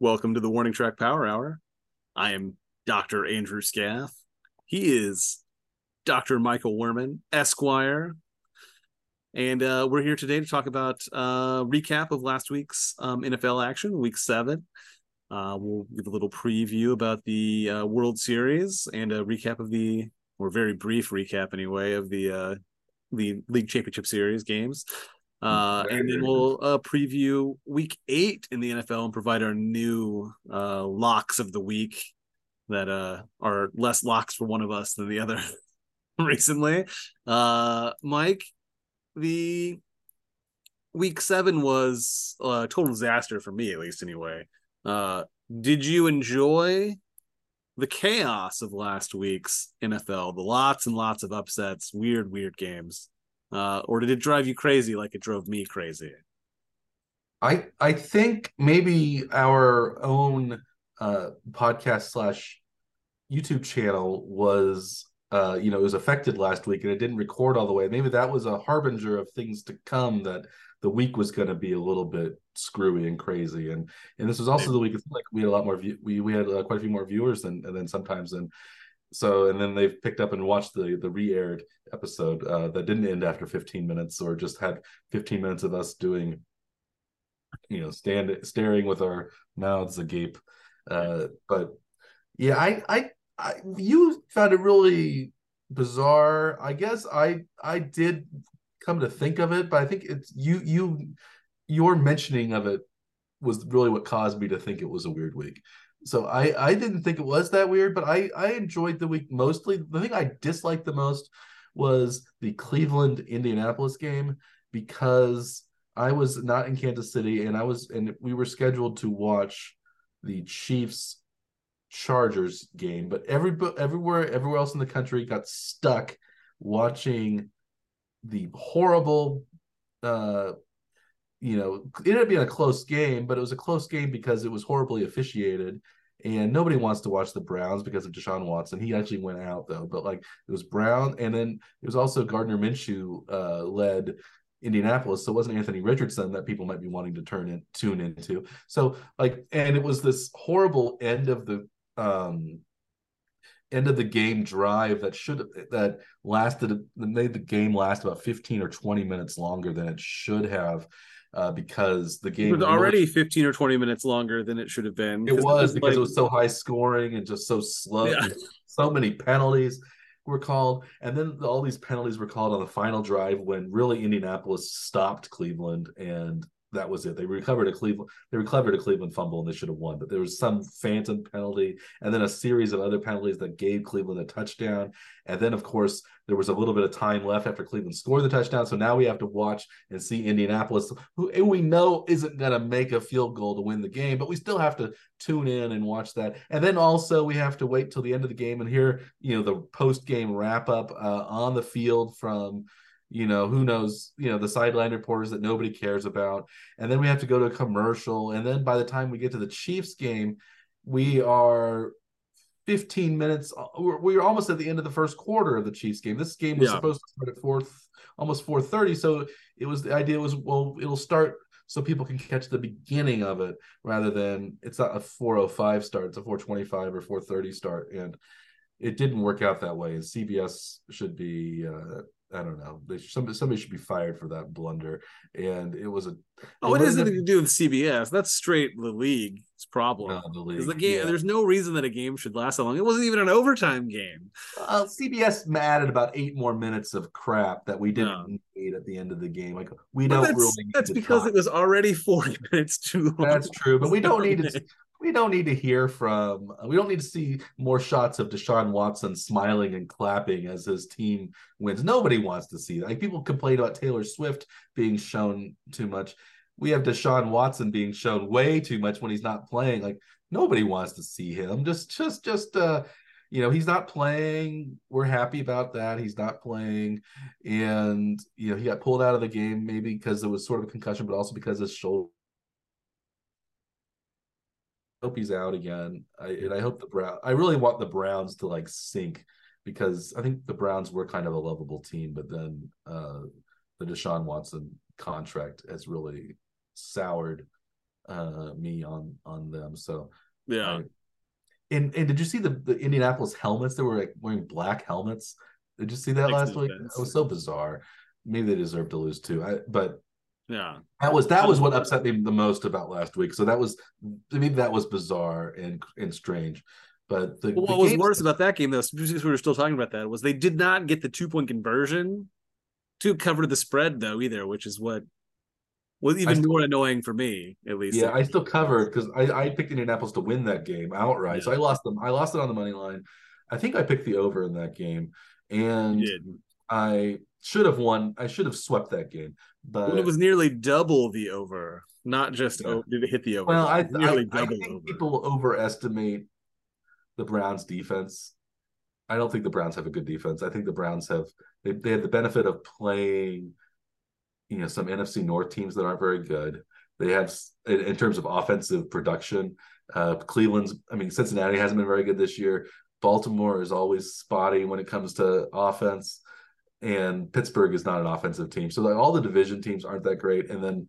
Welcome to the Warning Track Power Hour. I am Dr. Andrew Scaff. He is Dr. Michael Werman, Esquire. And we're here today to talk about recap of last week's NFL action, Week 7. We'll give a little preview about the World Series and a recap of the, or very brief recap anyway, of the League Championship Series games. And then we'll preview Week 8 in the NFL and provide our new locks of the week that are less locks for one of us than the other recently. Mike, the Week 7 was a total disaster for me, at least anyway. Did you enjoy the chaos of last week's NFL? The lots and lots of upsets, weird games. Or did it drive you crazy like it drove me crazy? I think maybe our own podcast/YouTube channel was, it was affected last week and it didn't record all the way. Maybe that was a harbinger of things to come, that the week was going to be a little bit screwy and crazy. And this was also the week, it's like we had a lot more, we had quite a few more viewers than sometimes. And then they've picked up and watched the re-aired episode that didn't end after 15 minutes, or just had 15 minutes of us doing, staring with our mouths agape. But yeah, I you found it really bizarre. I guess I did come to think of it, but I think it's your mentioning of it was really what caused me to think it was a weird week. So I didn't think it was that weird, but I enjoyed the week mostly. The thing I disliked the most was the Cleveland-Indianapolis game, because I was not in Kansas City, and we were scheduled to watch the Chiefs-Chargers game, but everywhere else in the country got stuck watching the horrible it ended up being a close game, but it was a close game because it was horribly officiated, and nobody wants to watch the Browns because of Deshaun Watson. He actually went out though, but like it was Brown, and then it was also Gardner Minshew led Indianapolis, so it wasn't Anthony Richardson that people might be wanting to tune into. So and it was this horrible end of the game drive that lasted, made the game last about 15 or 20 minutes longer than it should have. Because the game was already 15 or 20 minutes longer than it should have been. It was so high scoring and just so slow. Yeah. So many penalties were called. And then all these penalties were called on the final drive, when really Indianapolis stopped Cleveland, and that was it. They recovered a Cleveland fumble, and they should have won. But there was some phantom penalty, and then a series of other penalties that gave Cleveland a touchdown. And then, of course, there was a little bit of time left after Cleveland scored the touchdown. So now we have to watch and see Indianapolis, who we know isn't going to make a field goal to win the game, but we still have to tune in and watch that. And then also we have to wait till the end of the game and hear, the post-game wrap-up on the field from – who knows, the sideline reporters that nobody cares about. And then we have to go to a commercial. And then by the time we get to the Chiefs game, we are 15 minutes. We're almost at the end of the first quarter of the Chiefs game. This game was supposed to start at almost 4:30. So it was, the idea was, well, it'll start so people can catch the beginning of it, rather than it's not a 4:05 start. It's a 4:25 or 4:30 start. And it didn't work out that way. And CBS should be, I don't know. Somebody should be fired for that blunder. And it was a... Oh, it has nothing to do with CBS. That's straight the league's problem. No, the league, the game, yeah. There's no reason that a game should last that long. It wasn't even an overtime game. CBS added about 8 more minutes of crap that we didn't need at the end of the game. That's because it was already 40 minutes too long. That's true, but we don't need it. We don't need to hear we don't need to see more shots of Deshaun Watson smiling and clapping as his team wins. Nobody wants to see that. People complain about Taylor Swift being shown too much. We have Deshaun Watson being shown way too much when he's not playing. Nobody wants to see him. He's not playing. We're happy about that. He's not playing. And, he got pulled out of the game, maybe because it was sort of a concussion, but also because his shoulder. Hope he's out again. I hope the Browns. I really want the Browns to sink, because I think the Browns were kind of a lovable team, but then the Deshaun Watson contract has really soured me on them. So yeah. And did you see the Indianapolis helmets? They were like wearing black helmets. Did you see that last week? That was so bizarre. Maybe they deserve to lose too. But yeah, that was what upset me the most about last week. So that was, I mean, that was bizarre and strange. But what was worse about that game, though, since we were still talking about that, was they did not get the 2-point conversion to cover the spread, though, either, which is what was even more annoying for me, at least. Yeah, I still covered because I picked Indianapolis to win that game outright. Yeah. So I lost them. I lost it on the money line. I think I picked the over in that game, and I should have won. I should have swept that game, but it was nearly double the over, not just did it hit the over. Well, I think people overestimate the Browns' defense. I don't think the Browns have a good defense. I think the Browns have they had the benefit of playing, you know, some NFC North teams that aren't very good. They have in terms of offensive production. Cincinnati hasn't been very good this year. Baltimore is always spotty when it comes to offense, and Pittsburgh is not an offensive team. So all the division teams aren't that great. And then,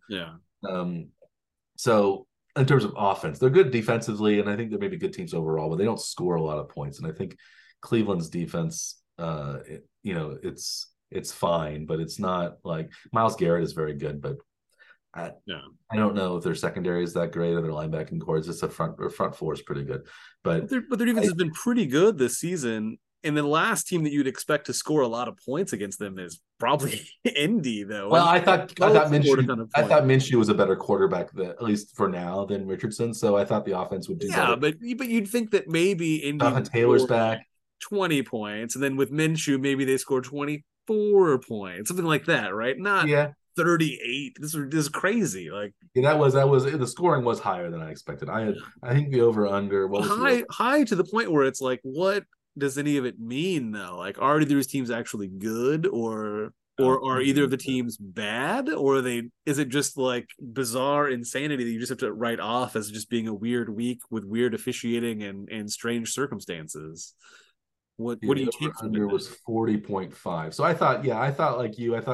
so in terms of offense, they're good defensively, and I think they're maybe good teams overall, but they don't score a lot of points. And I think Cleveland's defense, it's fine, but it's not like Myles Garrett is very good, but I don't know if their secondary is that great or their linebacking core. It's just front four is pretty good. But their defense has been pretty good this season. And the last team that you'd expect to score a lot of points against them is probably Indy, though. Well, I thought Minshew was a better quarterback, at least for now, than Richardson. So I thought the offense would do better. Yeah, but you'd think that maybe Indy Taylor's back 20 points. And then with Minshew, maybe they score 24 points, something like that, right? Not 38. This is crazy. Like that was the scoring was higher than I expected. I think the over under was high to the point where it's like, what does any of it mean though? Like, are either of these teams actually good, or are either of the teams bad, or is it just like bizarre insanity that you just have to write off as just being a weird week with weird officiating and strange circumstances? What do you take from it was 40.5. So I thought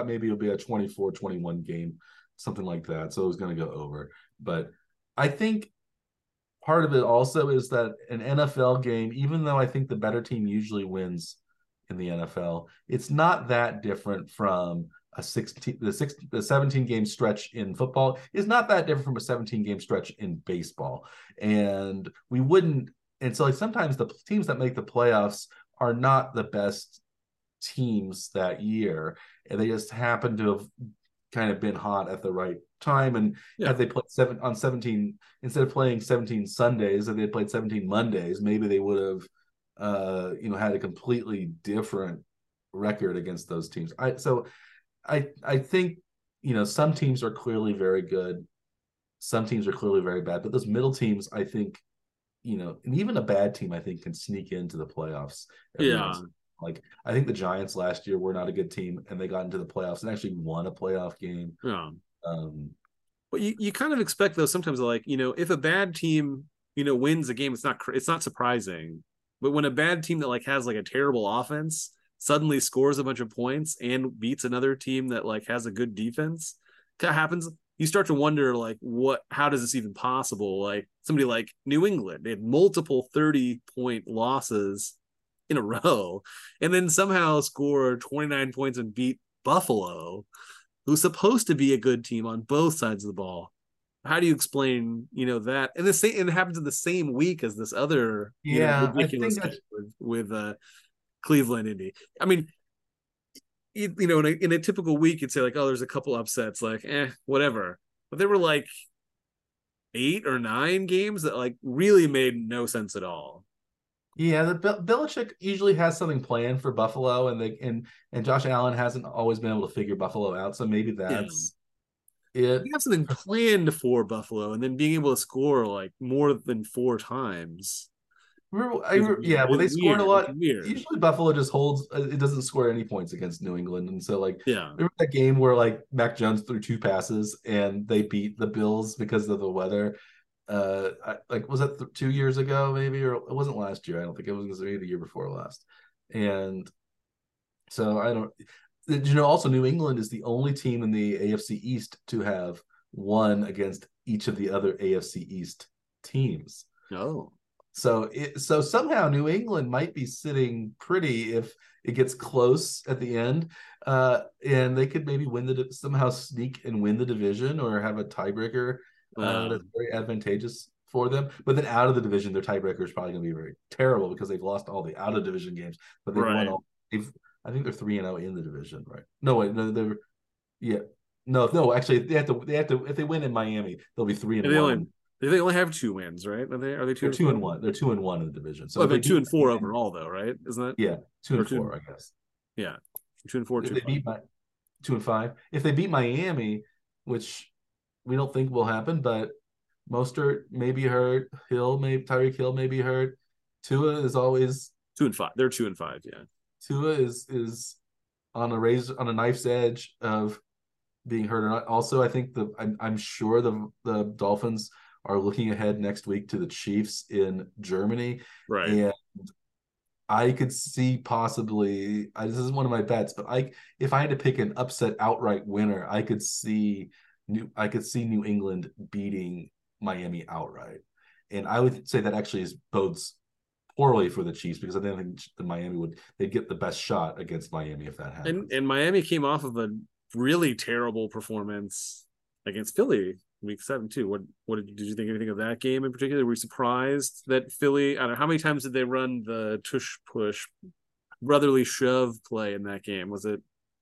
maybe it'll be a 24-21 game, something like that. So it was going to go over. But I think part of it also is that an NFL game, even though I think the better team usually wins in the NFL, it's not that different from the 17-game stretch in football is not that different from a 17-game stretch in baseball. And so like sometimes the teams that make the playoffs are not the best teams that year, and they just happen to have kind of been hot at the right time. And if they played 17 instead of playing 17 Sundays, if they had played 17 Mondays, maybe they would have, had a completely different record against those teams. I think, some teams are clearly very good, some teams are clearly very bad, but those middle teams, I think, and even a bad team, I think, can sneak into the playoffs. I think the Giants last year were not a good team, and they got into the playoffs and actually won a playoff game. Yeah. But you kind of expect, though, sometimes, like, if a bad team, wins a game, it's not surprising. But when a bad team that like has like a terrible offense suddenly scores a bunch of points and beats another team that like has a good defense, that happens. You start to wonder, like, how does this even possible? Like somebody like New England, they had multiple 30-point losses in a row, and then somehow score 29 points and beat Buffalo, who's supposed to be a good team on both sides of the ball. How do you explain, that? And it happens in the same week as this other ridiculous game with Cleveland, Indy. I mean, in a typical week, you'd say like, oh, there's a couple upsets, like, whatever. But there were like 8 or 9 games that like really made no sense at all. Yeah, the Belichick usually has something planned for Buffalo, and and Josh Allen hasn't always been able to figure Buffalo out. So maybe that's it. You have something planned for Buffalo, and then being able to score like more than 4 times. They scored a lot. Usually Buffalo just holds; it doesn't score any points against New England. And so, remember that game where like Mac Jones threw 2 passes and they beat the Bills because of the weather? Was that 2 years ago, maybe, or it wasn't last year? I don't think it was maybe the year before last. And so I don't. Also New England is the only team in the AFC East to have won against each of the other AFC East teams. Oh. So somehow New England might be sitting pretty if it gets close at the end, and they could maybe win somehow sneak and win the division or have a tiebreaker that's very advantageous for them. But then out of the division, their tiebreaker is probably going to be very terrible because they've lost all the out of division games. But they've won all. I think they're 3-0 in the division, right? No, wait, no, they're no. Actually, they have to if they win in Miami, they'll be 3-1. They only have two wins, right? Are they two? They're 2-1. They're 2-1 in the division. So they're 2-4 overall, though, right? Isn't that? Yeah, 2-4, I guess. Yeah, 2-4. 2-5. If they beat Miami, which we don't think will happen, but Mostert may be hurt. Tyreek Hill may be hurt. Tua is always 2-5. They're 2-5. Yeah, Tua is on a knife's edge of being hurt or not. Also, I think I'm sure the Dolphins are looking ahead next week to the Chiefs in Germany. Right. And I could see possibly, this is one of my bets, but if I had to pick an upset outright winner, I could see New England beating Miami outright. And I would say that actually bodes poorly for the Chiefs because I didn't think that Miami they'd get the best shot against Miami if that happened. And Miami came off of a really terrible performance against Philly. Week 7 too. What did you think anything of that game in particular? Were you surprised that Philly? I don't know how many times did they run the tush push, brotherly shove play in that game? Was it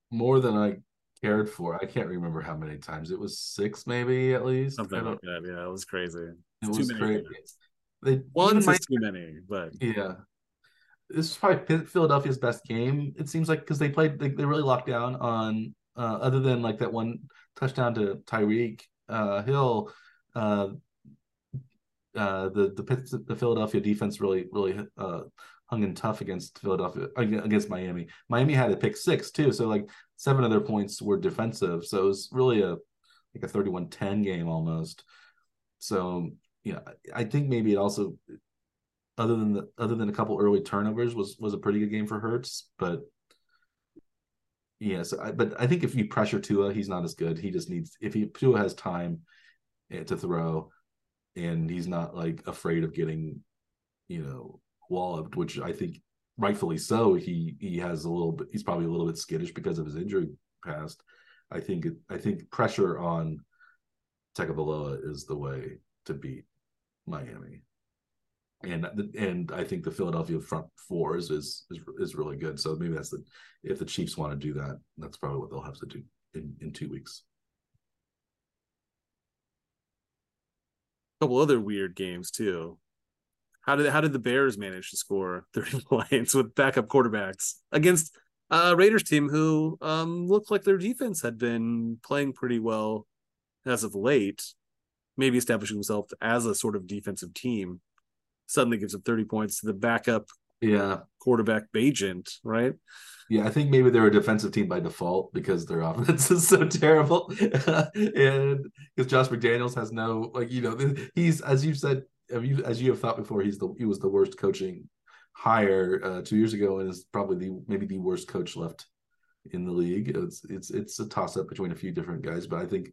more than I cared for? I can't remember how many times. It was 6, maybe at least. Something like that. Yeah, it was crazy. It was too many. Too many, but yeah, this is probably Philadelphia's best game. It seems like because they played, they really locked down on other than like that one touchdown to Tyreek Hill, the Philadelphia defense really hung in tough against Miami. Miami had a pick six too, so like 7 of their points were defensive. So it was really a 31-10 game almost. So yeah, I think maybe it also, other than a couple early turnovers, was a pretty good game for Hurts, but. Yeah, but I think if you pressure Tua, he's not as good. He just needs – Tua has time to throw and he's not, like, afraid of getting, walloped, which I think rightfully so. He has a little bit – he's probably a little bit skittish because of his injury past. I think pressure on Tagovailoa is the way to beat Miami. And I think the Philadelphia front four is really good. So maybe that's if the Chiefs want to do that, that's probably what they'll have to do in 2 weeks. A couple other weird games too. How did the Bears manage to score 30 points with backup quarterbacks against a Raiders team who looked like their defense had been playing pretty well as of late, maybe establishing themselves as a sort of defensive team? Suddenly gives up 30 points to the backup quarterback Bagent, right? Yeah, I think maybe they're a defensive team by default because their offense is so terrible. And because Josh McDaniels has no, he's, as you've said, as you have thought before, he was the worst coaching hire 2 years ago and is probably maybe the worst coach left in the league. It's a toss-up between a few different guys, but I think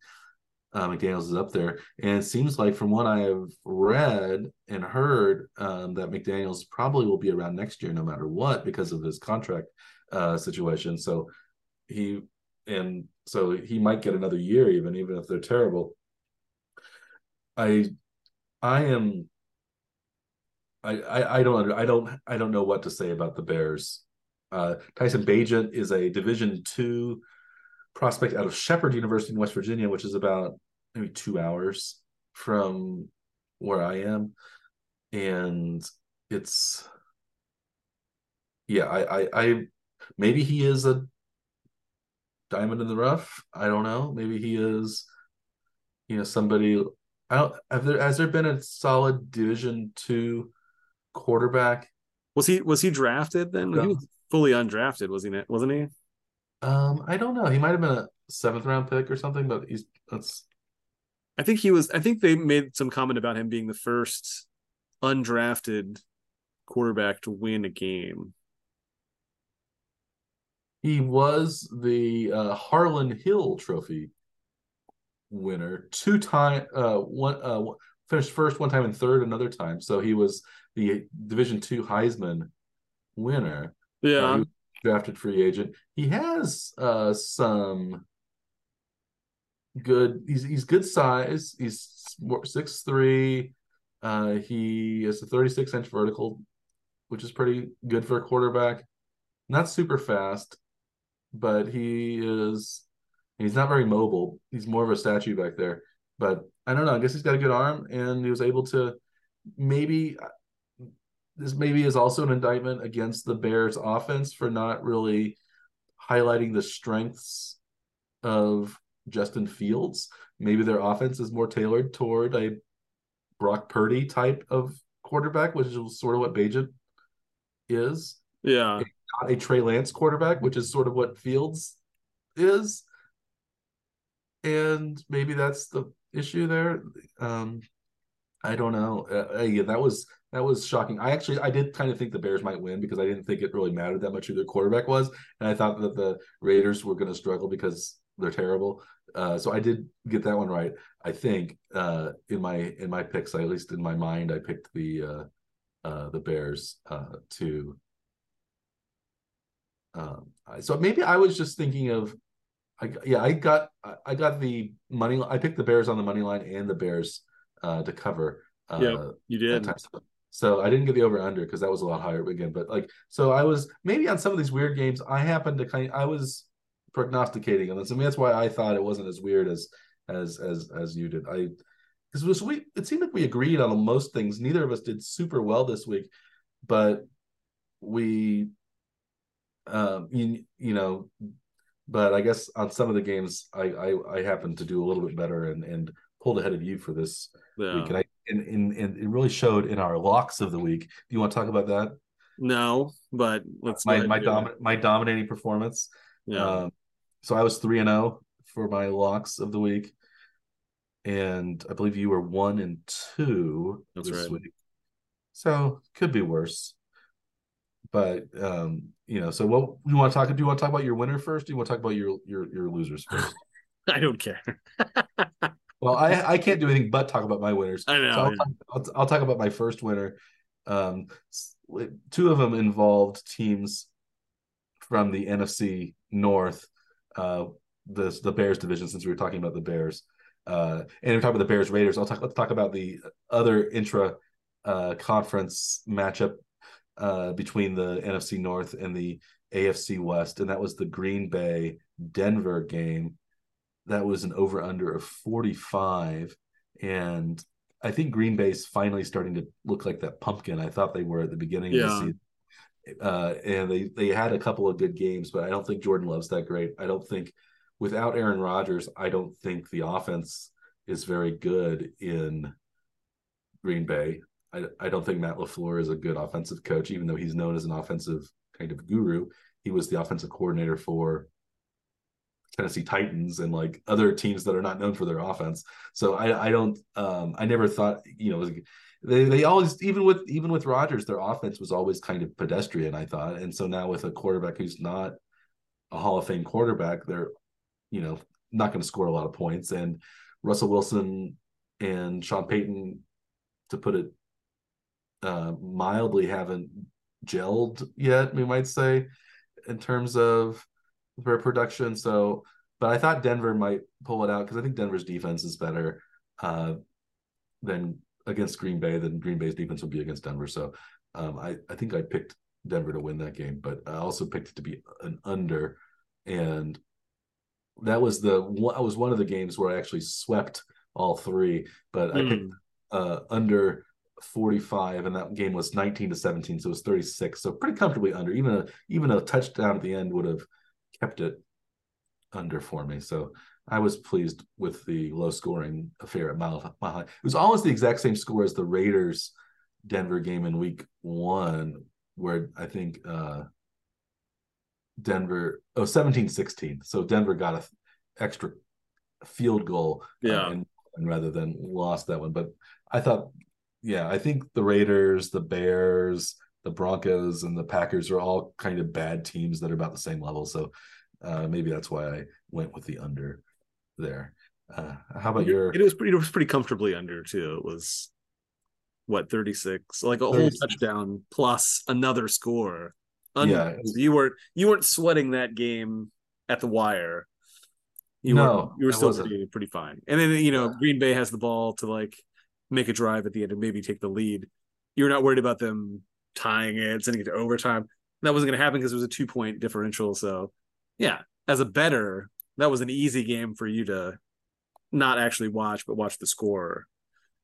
McDaniels is up there, and it seems like from what I have read and heard that McDaniels probably will be around next year no matter what because of his contract situation. So he might get another year even if they're terrible. I don't know what to say about the Bears. Tyson Bagent is a Division II prospect out of Shepherd University in West Virginia, which is about maybe 2 hours from where I am. And it's, I maybe he is a diamond in the rough. I don't know. Maybe he is, somebody. Has there been a solid Division II quarterback? Was he drafted then? No. He was fully undrafted, wasn't he? I don't know. He might have been a 7th-round pick or something, but I think he was. I think they made some comment about him being the first undrafted quarterback to win a game. He was the Harlan Hill Trophy winner, two times, finished first one time and third another time. So he was the Division II Heisman winner. Yeah. He was drafted free agent. He has some good. He's good size. He's 6'3". He is a 36-inch vertical, which is pretty good for a quarterback. Not super fast, but he's not very mobile. He's more of a statue back there. But I don't know. I guess he's got a good arm, and he was able to maybe is also an indictment against the Bears offense for not really highlighting the strengths of Justin Fields. Maybe their offense is more tailored toward a Brock Purdy type of quarterback, which is sort of what Bagent is. Yeah. And not a Trey Lance quarterback, which is sort of what Fields is. And maybe that's the issue there. I don't know. Yeah, that was shocking. I did kind of think the Bears might win because I didn't think it really mattered that much who their quarterback was, and I thought that the Raiders were going to struggle because they're terrible. So I did get that one right. I think in my picks, at least in my mind, I picked the Bears to. So maybe I was just thinking of. I got the money. I picked the Bears on the money line and the Bears to cover. Yeah, you did. So I didn't get the over under because that was a lot higher again. But so I was maybe on some of these weird games. I happened to I was prognosticating on this. I mean, that's why I thought it wasn't as weird as you did. It seemed like we agreed on most things. Neither of us did super well this week, but we, you know. But I guess on some of the games, I happened to do a little bit better and pulled ahead of you for this week. And it really showed in our locks of the week. Do you want to talk about that? No, but let's my dominating performance. Yeah. So I was 3-0 for my locks of the week. And I believe you were 1-2 this week. So could be worse. But so what you want to talk? Do you want to talk about your winner first? Do you want to talk about your losers first? I don't care. Well, I can't do anything but talk about my winners. I know. So I'll talk about my first winner. Two of them involved teams from the NFC North, the Bears division. Since we were talking about the Bears, and we're talking about the Bears Raiders, let's talk about the other intra conference matchup. Between the NFC North and the AFC West, and that was the Green Bay-Denver game. That was an over-under of 45, and I think Green Bay's finally starting to look like that pumpkin I thought they were at the beginning of the season. And they had a couple of good games, but I don't think Jordan Love's that great. I don't think – without Aaron Rodgers, I don't think the offense is very good in Green Bay. I don't think Matt LaFleur is a good offensive coach, even though he's known as an offensive kind of guru. He was the offensive coordinator for Tennessee Titans and other teams that are not known for their offense. So I never thought, they always, even with Rodgers, their offense was always kind of pedestrian, I thought. And so now with a quarterback who's not a Hall of Fame quarterback, they're, not going to score a lot of points. And Russell Wilson and Sean Payton, to put it, mildly haven't gelled yet, we might say, in terms of their production. So, but I thought Denver might pull it out because I think Denver's defense is better than against Green Bay than Green Bay's defense would be against Denver. So I think I picked Denver to win that game, but I also picked it to be an under. And that was one of the games where I actually swept all three, but I picked under 45, and that game was 19-17, so it was 36, so pretty comfortably under. Even a touchdown at the end would have kept it under for me, so I was pleased with the low scoring affair at Mile High. It was almost the exact same score as the Raiders Denver game in week 1, where I think Denver 17-16, so Denver got an extra field goal and rather than lost that one. But I thought, I think the Raiders, the Bears, the Broncos, and the Packers are all kind of bad teams that are about the same level. So maybe that's why I went with the under there. How about your? It was pretty comfortably under too. It was what 36, like a 36. Whole touchdown plus another score. You weren't sweating that game at the wire. You were still pretty fine. And then Green Bay has the ball to like make a drive at the end and maybe take the lead. You were not worried about them tying it, sending it to overtime. That wasn't going to happen because it was a 2-point differential. So yeah, as a bettor, that was an easy game for you to not actually watch, but watch the score.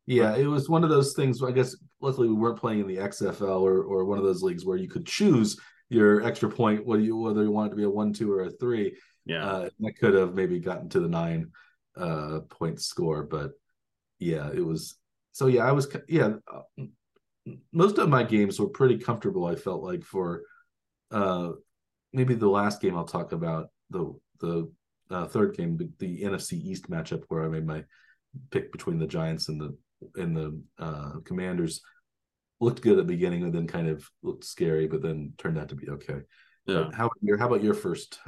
Yeah, right. It was one of those things where I guess luckily we weren't playing in the XFL or one of those leagues where you could choose your extra point, whether you wanted to be a 1, 2 or a 3. Yeah, that could have maybe gotten to the 9 point score, but yeah, it was. So yeah, most of my games were pretty comfortable. I felt like for maybe the last game I'll talk about, the third game, the NFC East matchup where I made my pick between the Giants and the Commanders. Looked good at the beginning and then kind of looked scary, but then turned out to be okay. Yeah. How about your first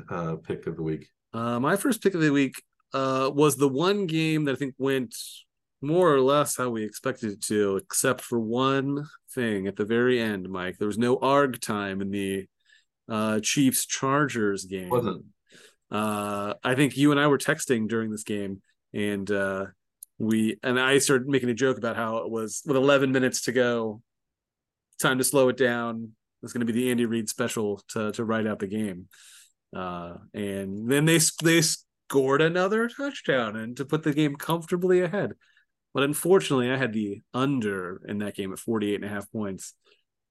pick of the week? My first pick of the week was the one game that I think went more or less how we expected it to, except for one thing at the very end, Mike. There was no arg time in the Chiefs-Chargers game. Wasn't. I think you and I were texting during this game, and I started making a joke about how it was with 11 minutes to go, time to slow it down. It's going to be the Andy Reid special to write out the game, and then they scored another touchdown and to put the game comfortably ahead. But unfortunately, I had the under in that game at 48.5 points,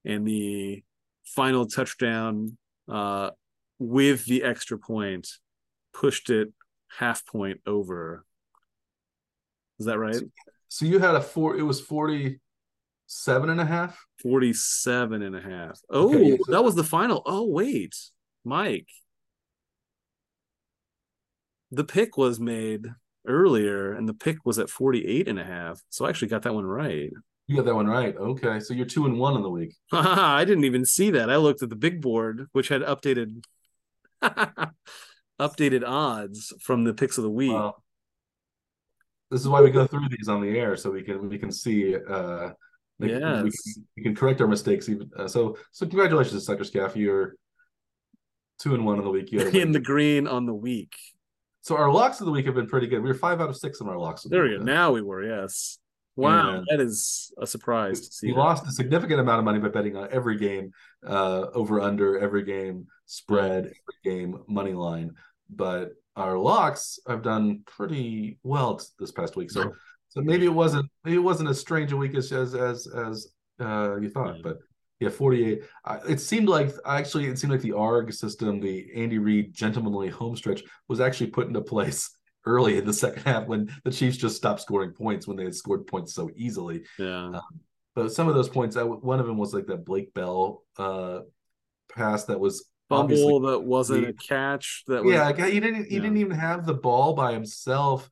and the final touchdown with the extra point pushed it half point over. Is that right? So you had it was 40. 7.5? 47.5. Oh, okay, yeah, so that was the final. Oh, wait. Mike. The pick was made earlier, and the pick was at 48.5. So I actually got that one right. You got that one right. Okay. So you're 2-1 in the week. I didn't even see that. I looked at the big board, which had updated odds from the picks of the week. Wow. This is why we go through these on the air, so we can see we can correct our mistakes. Even so congratulations, Sucker Scaff. You're 2-1 in the week. You're in the green on the week. So our locks of the week have been pretty good. We were 5 out of 6 on our locks. Of the week. There we go. Now we were, yes. Wow, and that is a surprise to see. You lost a significant amount of money by betting on every game, over under, every game spread, every game money line. But our locks have done pretty well this past week. So. So maybe it wasn't as strange a week as you thought, but yeah, 48. It seemed like the ARG system, the Andy Reid gentlemanly homestretch, was actually put into place early in the second half when the Chiefs just stopped scoring points when they had scored points so easily. Yeah. But some of those points, one of them was like that Blake Bell pass that was fumble that wasn't a catch. He didn't even have the ball by himself.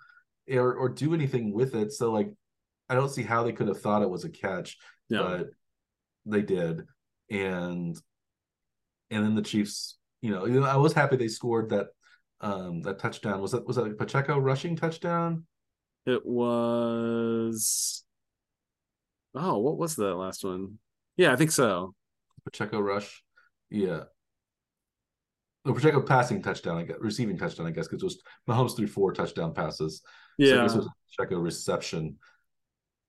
Or do anything with it. So, like, I don't see how they could have thought it was a catch, but they did. And then the Chiefs, I was happy they scored that that touchdown. Was that a Pacheco rushing touchdown? It was. Oh, what was that last one? Yeah, I think so. Pacheco rush. Yeah. The Pacheco passing touchdown, receiving touchdown, I guess, because it was Mahomes threw 4 touchdown passes. Yeah. So this was Pacheco reception.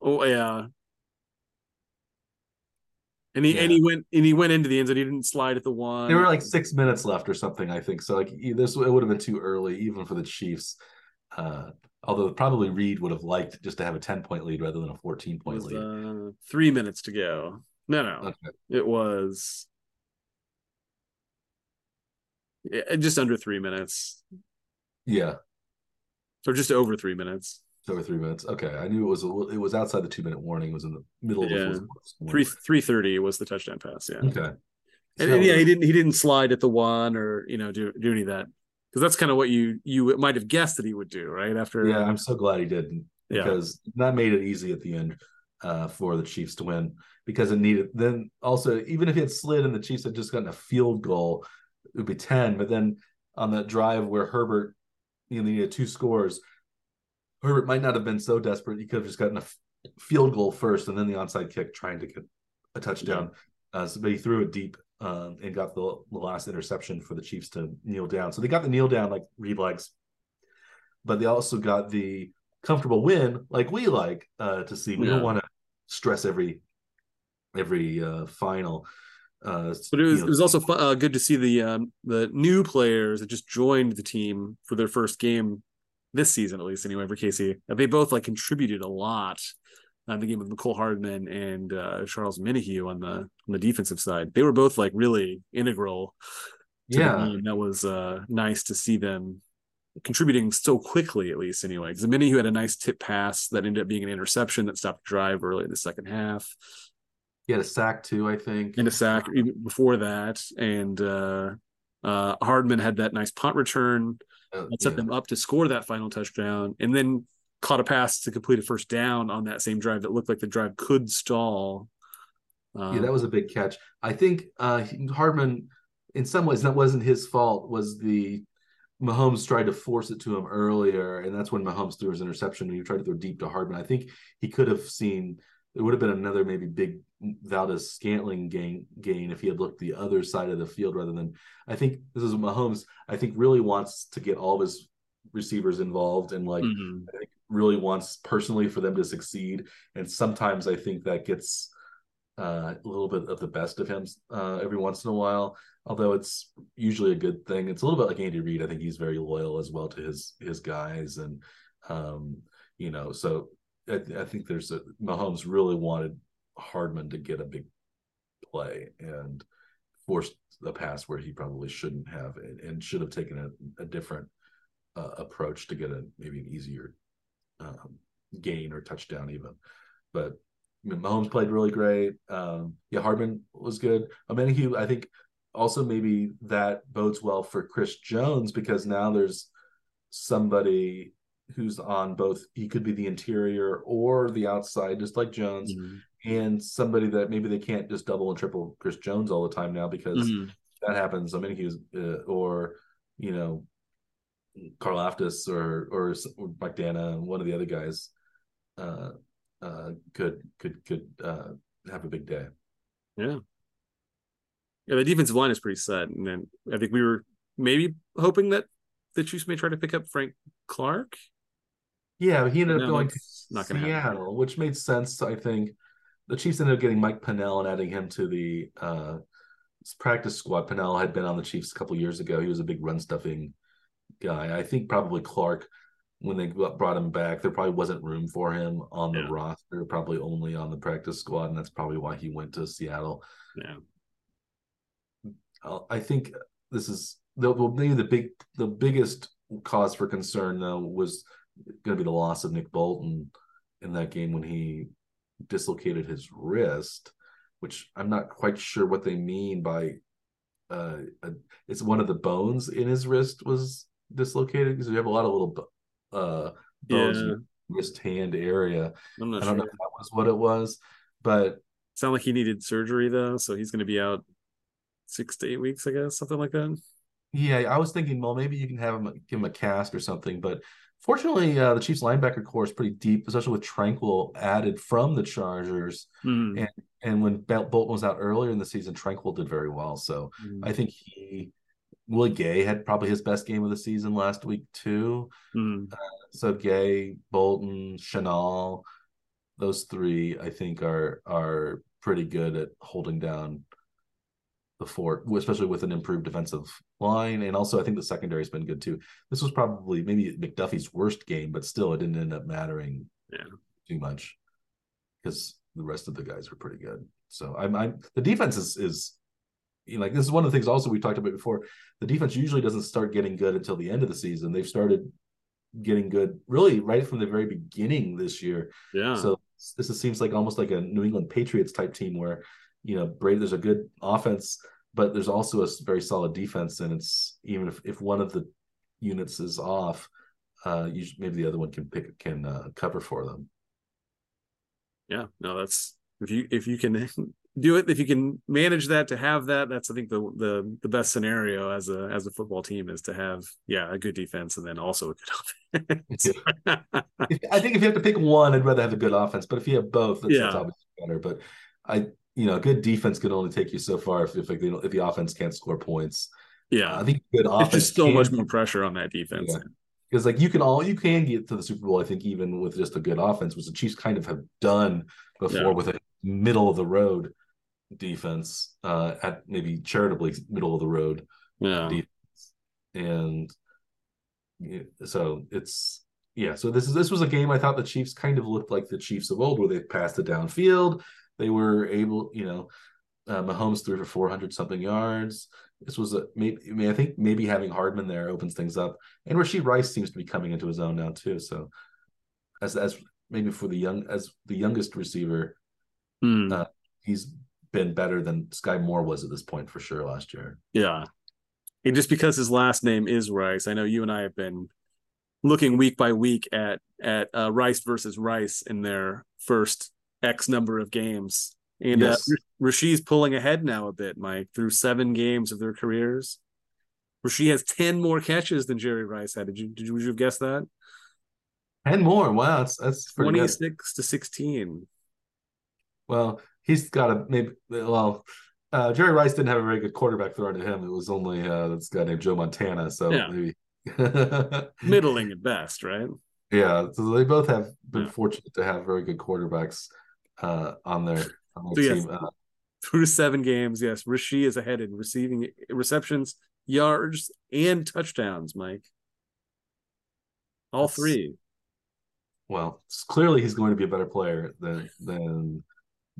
Oh yeah. And he went into the end zone. He didn't slide at the one. There were like 6 minutes left or something, I think. So it would have been too early even for the Chiefs. Although probably Reid would have liked just to have a 10-point lead rather than a 14-point lead. 3 minutes to go. No. Okay. It was. Just under 3 minutes. Yeah. So just over 3 minutes. Okay. I knew it was outside the 2-minute warning. It was in the middle of the 3:30 was the touchdown pass. Yeah. Okay. And so, he didn't slide at the one or do any of that. Because that's kind of what you might have guessed that he would do, right? After I'm so glad he didn't. Because that made it easy at the end for the Chiefs to win. Because it needed then also, even if he had slid and the Chiefs had just gotten a field goal, it would be 10, but then on that drive where Herbert needed 2 scores, Herbert might not have been so desperate. He could have just gotten a field goal first and then the onside kick trying to get a touchdown. Yeah. But he threw it deep and got the last interception for the Chiefs to kneel down. So they got the kneel down like Reid likes, but they also got the comfortable win like we like to see. We don't want to stress every final. But it was also good to see the new players that just joined the team for their first game this season, at least anyway, for KC. They both contributed a lot on the game with Mecole Hardman and Charles Omenihu on the defensive side. They were both really integral. That was nice to see them contributing so quickly, at least anyway. Because Omenihu had a nice tip pass that ended up being an interception that stopped the drive early in the second half. He had a sack too, I think. And a sack even before that. And Hardman had that nice punt return that set them up to score that final touchdown, and then caught a pass to complete a first down on that same drive that looked like the drive could stall. That was a big catch. I think Hardman, in some ways, that wasn't his fault, was the Mahomes tried to force it to him earlier, and that's when Mahomes threw his interception and he tried to throw deep to Hardman. I think he could have seen – it would have been another maybe big Valdez-Scantling gain if he had looked the other side of the field rather than – I think this is Mahomes, I think, really wants to get all of his receivers involved and I think really wants personally for them to succeed. And sometimes I think that gets a little bit of the best of him every once in a while, although it's usually a good thing. It's a little bit like Andy Reid. I think he's very loyal as well to his guys and, so – I think there's Mahomes really wanted Hardman to get a big play and forced a pass where he probably shouldn't have and should have taken a different approach to get maybe an easier gain or touchdown even. But Mahomes played really great. Hardman was good. Omenihu, I think also maybe that bodes well for Chris Jones because now there's somebody – who's on both, he could be the interior or the outside, just like Jones, and somebody that maybe they can't just double and triple Chris Jones all the time now because that happens. Karl Aftis or Mike Dana and one of the other guys could have a big day. Yeah. Yeah, the defensive line is pretty set, and then I think we were maybe hoping that the Chiefs may try to pick up Frank Clark. Yeah, he ended up going to Seattle, which made sense. I think the Chiefs ended up getting Mike Pinnell and adding him to the practice squad. Pinnell had been on the Chiefs a couple years ago. He was a big run stuffing guy. I think probably Clark, when they brought him back, there probably wasn't room for him on the roster, probably only on the practice squad, and that's probably why he went to Seattle. Yeah, I think this is maybe the biggest cause for concern, though, was going to be the loss of Nick Bolton in that game when he dislocated his wrist, which I'm not quite sure what they mean by it's one of the bones in his wrist was dislocated because you have a lot of little bones in your wrist hand area. I don't know if that was what it was, but it sounded like he needed surgery, though, so he's going to be out 6 to 8 weeks, I guess, something like that. Yeah, I was thinking, well, maybe you can have him give him a cast or something. But fortunately, the Chiefs linebacker core is pretty deep, especially with Tranquil added from the Chargers. And when Bolton was out earlier in the season, Tranquil did very well. So I think Willie Gay had probably his best game of the season last week too. So Gay, Bolton, Chanel, those three I think are pretty good at holding down the fort, especially with an improved defensive line. And also I think the secondary's been good too. This was probably maybe McDuffie's worst game, but still it didn't end up mattering too much because the rest of the guys were pretty good. So the defense is this is one of the things also we talked about before. The defense usually doesn't start getting good until the end of the season. They've started getting good really right from the very beginning this year. Yeah. So this seems like almost like a New England Patriots type team where Brady, there's a good offense, but there's also a very solid defense, and it's even if one of the units is off, maybe the other one can cover for them. Yeah, no, that's if you can do it if you can manage that to have that. That's I think the best scenario as a football team is to have a good defense and then also a good offense. I think if you have to pick one, I'd rather have a good offense. But if you have both, that's obviously better. But good defense can only take you so far if the offense can't score points. Yeah, I think good offense. There's just so much more pressure on that defense. Yeah. Because you can get to the Super Bowl, I think, even with just a good offense, which the Chiefs kind of have done before with a middle of the road defense, at maybe charitably middle of the road defense. And so it's so this was a game I thought the Chiefs kind of looked like the Chiefs of old, where they passed it downfield. They were able, Mahomes threw for 400 something yards. This was maybe having Hardman there opens things up, and Rashee Rice seems to be coming into his own now too. So, as maybe for the youngest receiver, he's been better than Sky Moore was at this point for sure last year. Yeah, and just because his last name is Rice, I know you and I have been looking week by week at Rice versus Rice in their first X number of games. And Rashee's pulling ahead now a bit, Mike, through 7 games of their careers. Rashee has 10 more catches than Jerry Rice had. Would you have guessed that? 10 more. Wow, that's pretty 26 good. To 16. Well, he's got a Jerry Rice didn't have a very good quarterback thrown to him. It was only this guy named Joe Montana. So maybe middling at best, right? Yeah. So they both have been fortunate to have very good quarterbacks on their team. Through 7 games, Rashee is ahead in receiving receptions, yards, and touchdowns, Mike. All 3. Well, clearly he's going to be a better player than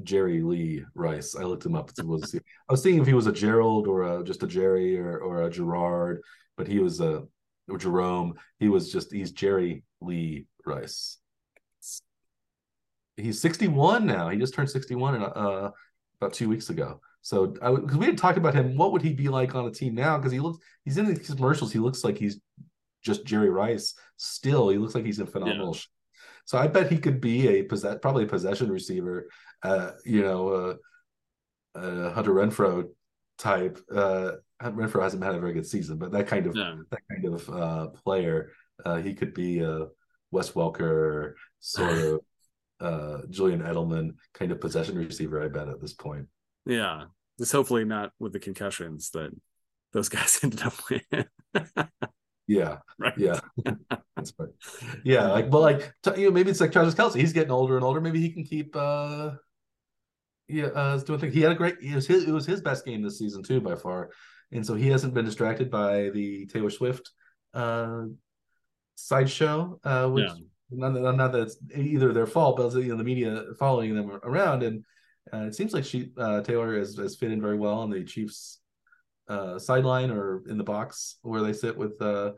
Jerry Lee Rice. I looked him up. I was thinking if he was a Gerald or just a Jerry or a Gerard, but he was or Jerome. He's Jerry Lee Rice. He's 61 now. He just turned 61 about 2 weeks ago. So because we had talked about him, what would he be like on a team now? Because he's in these commercials. He looks like he's just Jerry Rice still. He looks like he's in phenomenal shape. So I bet he could be probably a possession receiver, Hunter Renfro type. Renfro hasn't had a very good season, but that kind of player, he could be a Wes Welker sort of. Julian Edelman kind of possession receiver, I bet, at this point. Yeah. Just hopefully not with the concussions that those guys ended up with. Yeah. Right. Yeah. That's right. Yeah. Maybe it's like Travis Kelce. He's getting older and older. Maybe he can keep doing things. He had a great it was his best game this season too, by far. And so he hasn't been distracted by the Taylor Swift sideshow, which not that it's either their fault, but the media following them around, and it seems like Taylor has fit in very well on the Chiefs sideline or in the box where they sit with Donna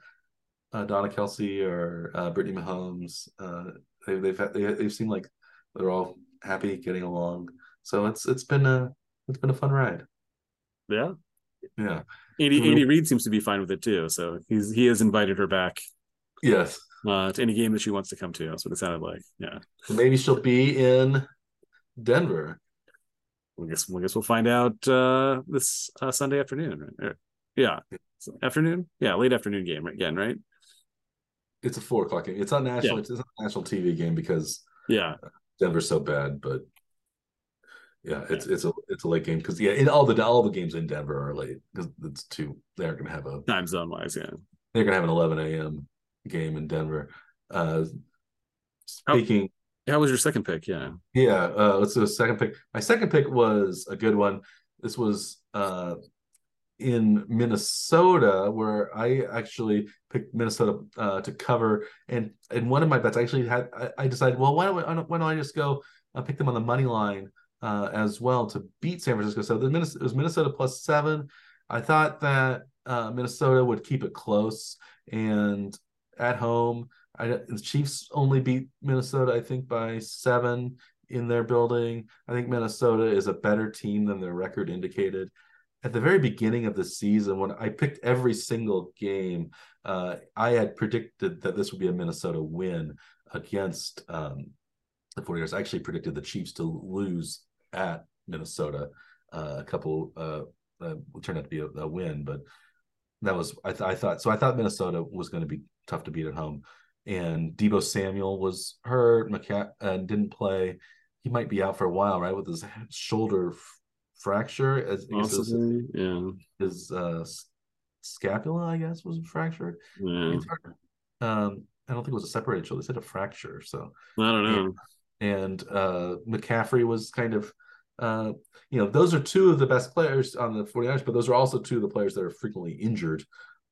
Kelce or Brittany Mahomes. They've seemed like they're all happy, getting along. So it's been a fun ride. Yeah, yeah. Andy Reid seems to be fine with it too. So he has invited her back. Yes. To any game that she wants to come to. That's what it sounded like. Yeah. Maybe she'll be in Denver. I guess we'll find out this Sunday afternoon. Right? Afternoon? Yeah, late afternoon game again, right? It's a 4:00 game. It's on national. Yeah. It's a national TV game because Denver's so bad, but it's a late game because all the games in Denver are late because it's two. They're going to have a time zone wise. Yeah, they're going to have an 11 a.m. game in Denver. Speaking, how was your second pick? Let's do a second pick. My second pick was a good one. This was in Minnesota, where I actually picked Minnesota to cover, and one of my bets I decided, well, why don't I just go pick them on the money line as well to beat San Francisco. So it was Minnesota plus 7. I thought that Minnesota would keep it close, and at home, the Chiefs only beat Minnesota, I think, by 7 in their building. I think Minnesota is a better team than their record indicated. At the very beginning of the season, when I picked every single game, I had predicted that this would be a Minnesota win against the 49ers. I actually predicted the Chiefs to lose at Minnesota. It turned out to be a win, but that was I thought Minnesota was going to be tough to beat at home. And Deebo Samuel was hurt, didn't play. He might be out for a while, right, with his shoulder fracture. His scapula, I guess, was fractured. Yeah. It's hard. I don't think it was a separated shoulder. They said a fracture. So I don't know. And McCaffrey was kind of, those are two of the best players on the 49ers, but those are also two of the players that are frequently injured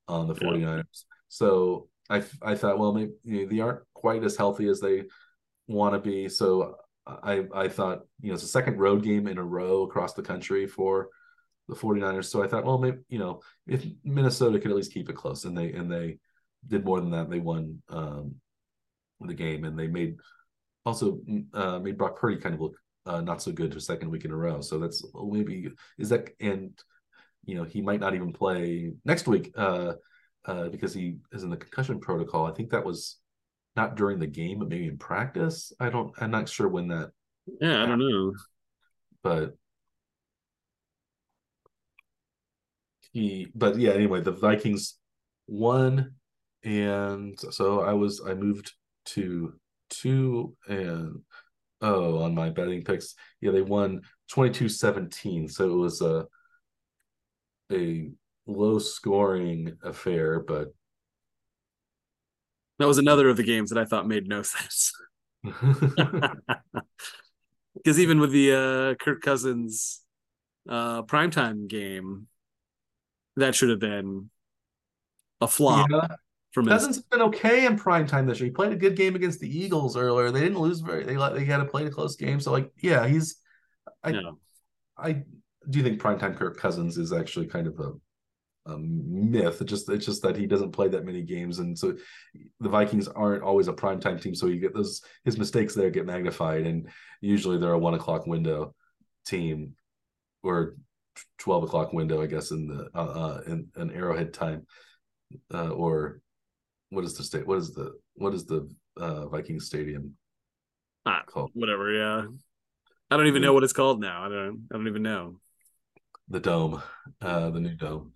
on the 49ers. Yeah. So I thought, well, maybe they aren't quite as healthy as they want to be. So I thought, it's the second road game in a row across the country for the 49ers. So I thought, well, maybe, if Minnesota could at least keep it close, and they did more than that. They won the game, and they made Brock Purdy kind of look not so good for a second week in a row. So that's he might not even play next week because he is in the concussion protocol. I think that was not during the game, but maybe in practice. I'm not sure when that. Yeah, happened. I don't know. But anyway, the Vikings won, and so I moved to 2-0 on my betting picks. Yeah, they won 22-17, so it was a low scoring affair, but that was another of the games that I thought made no sense. Because even with the Kirk Cousins primetime game, that should have been a flop. Yeah. Cousins has been okay in primetime this year. He played a good game against the Eagles earlier. They didn't lose they had to play a close game. So I do think primetime Kirk Cousins is actually kind of a myth. It's just that he doesn't play that many games, and so the Vikings aren't always a primetime team. So you get his mistakes there get magnified, and usually they're a 1 o'clock window team or 12 o'clock window, I guess, in the in Arrowhead time or. What is the Viking Stadium called? Whatever, yeah. I don't even know what it's called now. I don't even know. The dome, the new dome.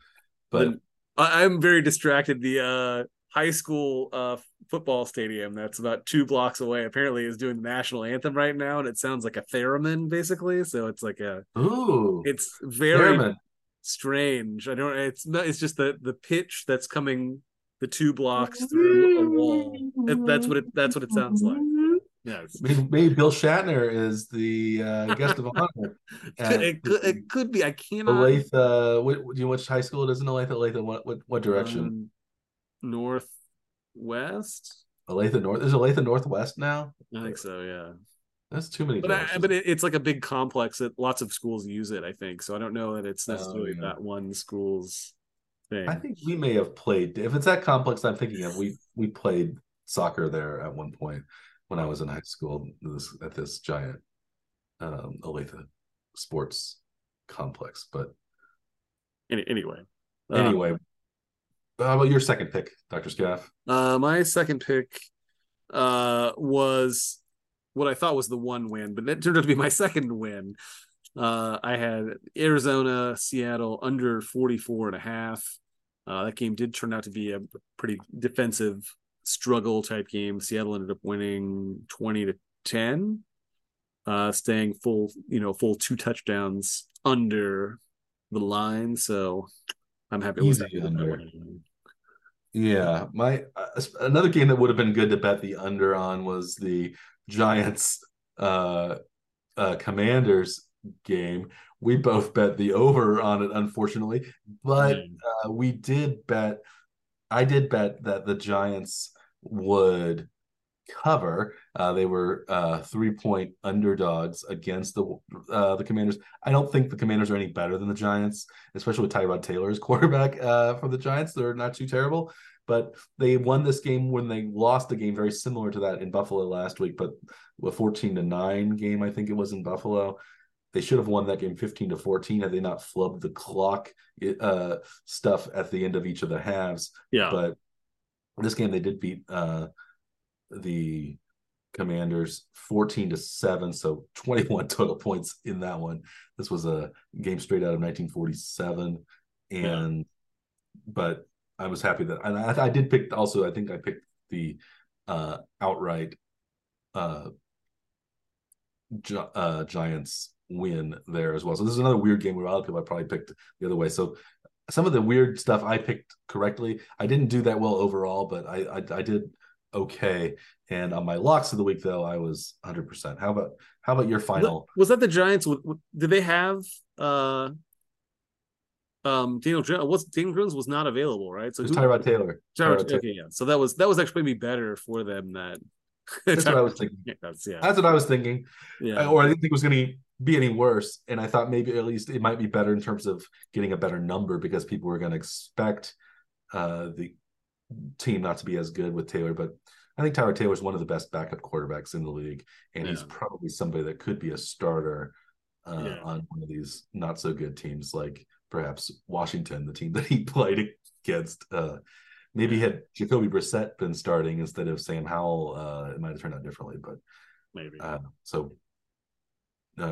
But I'm very distracted. The high school football stadium that's about 2 blocks away apparently is doing the national anthem right now, and it sounds like a theremin basically. So it's like it's very theremin. Strange. It's just the pitch that's coming. The 2 blocks through a wall. That's what it sounds like. Yeah. Maybe Bill Shatner is the guest of honor. It could be. I cannot. Olathe. Do you know which high school it is in Olathe? Olathe. What direction? Northwest. Olathe North. Is Olathe Northwest now? I think so. Yeah. That's too many. But it's like a big complex that lots of schools use it. I think so. I don't know that it's necessarily that one school's. Thing. I think we may have played. If it's that complex, I'm thinking of we played soccer there at one point when I was in high school. At this giant Olathe sports complex. But anyway, how about your second pick, Dr. Scaff? My second pick was what I thought was the one win, but it turned out to be my second win. I had Arizona, Seattle under 44.5. That game did turn out to be a pretty defensive struggle type game. Seattle ended up winning 20-10, staying full 2 touchdowns under the line. So I'm happy with that under. Yeah, my another game that would have been good to bet the under on was the Giants Commanders game. We both bet the over on it, unfortunately, but we did bet. I did bet that the Giants would cover. They were 3-point underdogs against the Commanders. I don't think the Commanders are any better than the Giants, especially with Tyrod Taylor as quarterback for the Giants. They're not too terrible, but they won this game when they lost a game very similar to that in Buffalo last week, but a 14-9 game, I think it was in Buffalo. They should have won that game 15-14 had they not flubbed the clock stuff at the end of each of the halves. Yeah. But this game they did beat the Commanders 14-7, so 21 total points in that one. This was a game straight out of 1947, and but I was happy that, and I did pick also. I think I picked the outright Giants win there as well. So this is another weird game where a lot of people I probably picked the other way. So some of the weird stuff I picked correctly. I didn't do that well overall, but I did okay. And on my locks of the week, though, I was 100%. How about your final? Was that the Giants? Did they have Daniel Jones? Daniel Jones was not available, right? So Tyrod Taylor. Okay, yeah. So that was actually maybe better for them. That's what I was thinking. That's what I was thinking. Yeah. Or I didn't think it was going to be any worse, and I thought maybe at least it might be better in terms of getting a better number because people were going to expect the team not to be as good with Taylor. But I think Tyrod Taylor's one of the best backup quarterbacks in the league, and he's probably somebody that could be a starter on one of these not so good teams, like perhaps Washington, the team that he played against. Maybe had Jacoby Brissett been starting instead of Sam Howell, it might have turned out differently. But maybe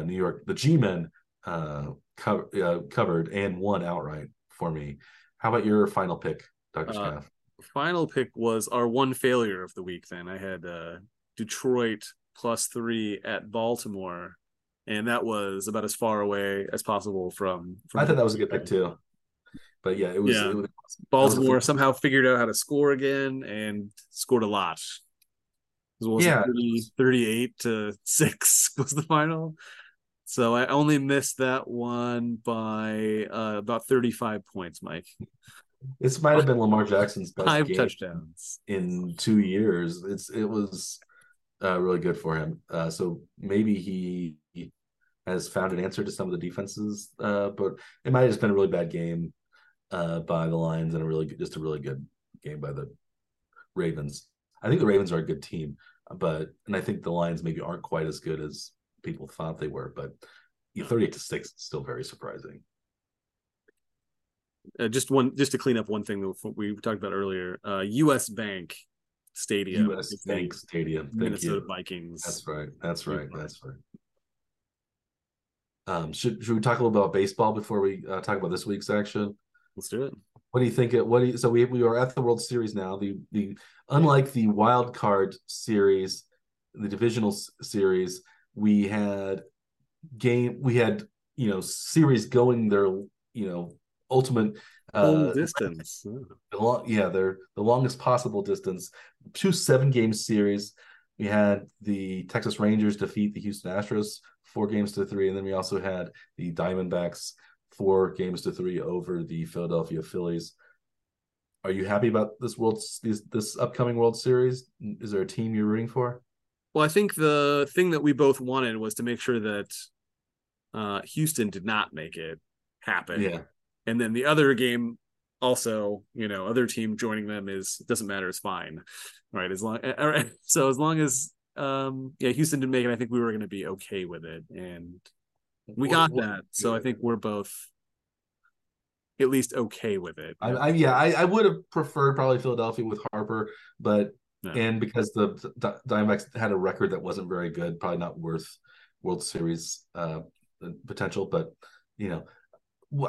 New York, the G-Men covered and won outright for me. How about your final pick, Dr. Scaff? Final pick was our one failure of the week. Then I had Detroit +3 at Baltimore, and that was about as far away as possible from. I thought that was a good pick too. But yeah, it was Baltimore somehow figured out how to score again and scored a lot. Was 38-6 was the final. So I only missed that one by about 35 points, Mike. This might have been Lamar Jackson's best 5 game touchdowns in 2 years. It was really good for him. So maybe he has found an answer to some of the defenses, but it might have just been a really bad game by the Lions and a really good game by the Ravens. I think the Ravens are a good team, and I think the Lions maybe aren't quite as good as people thought they were, but 38-6 is still very surprising. Just to clean up one thing that we talked about earlier, U.S. Bank Stadium, Minnesota Vikings. That's right. Should we talk a little bit about baseball before we talk about this week's action? Let's do it. What do you think? So we are at the World Series now. The unlike the wild card series, the divisional series, we had series going their ultimate distance. They're the longest possible distance. 2 7-game series. We had the Texas Rangers defeat the Houston Astros 4-3, and then we also had the Diamondbacks 4-3 over the Philadelphia Phillies. Are you happy about this upcoming World Series? Is there a team you're rooting for? Well, I think the thing that we both wanted was to make sure that Houston did not make it happen. Yeah. And then the other game also, other team joining them doesn't matter. It's fine. Right. As long as Houston didn't make it, I think we were going to be okay with it. And we got that, so I think we're both at least okay with it. I would have preferred probably Philadelphia with Harper, but and because the Diamondbacks had a record that wasn't very good, probably not worth World Series potential. But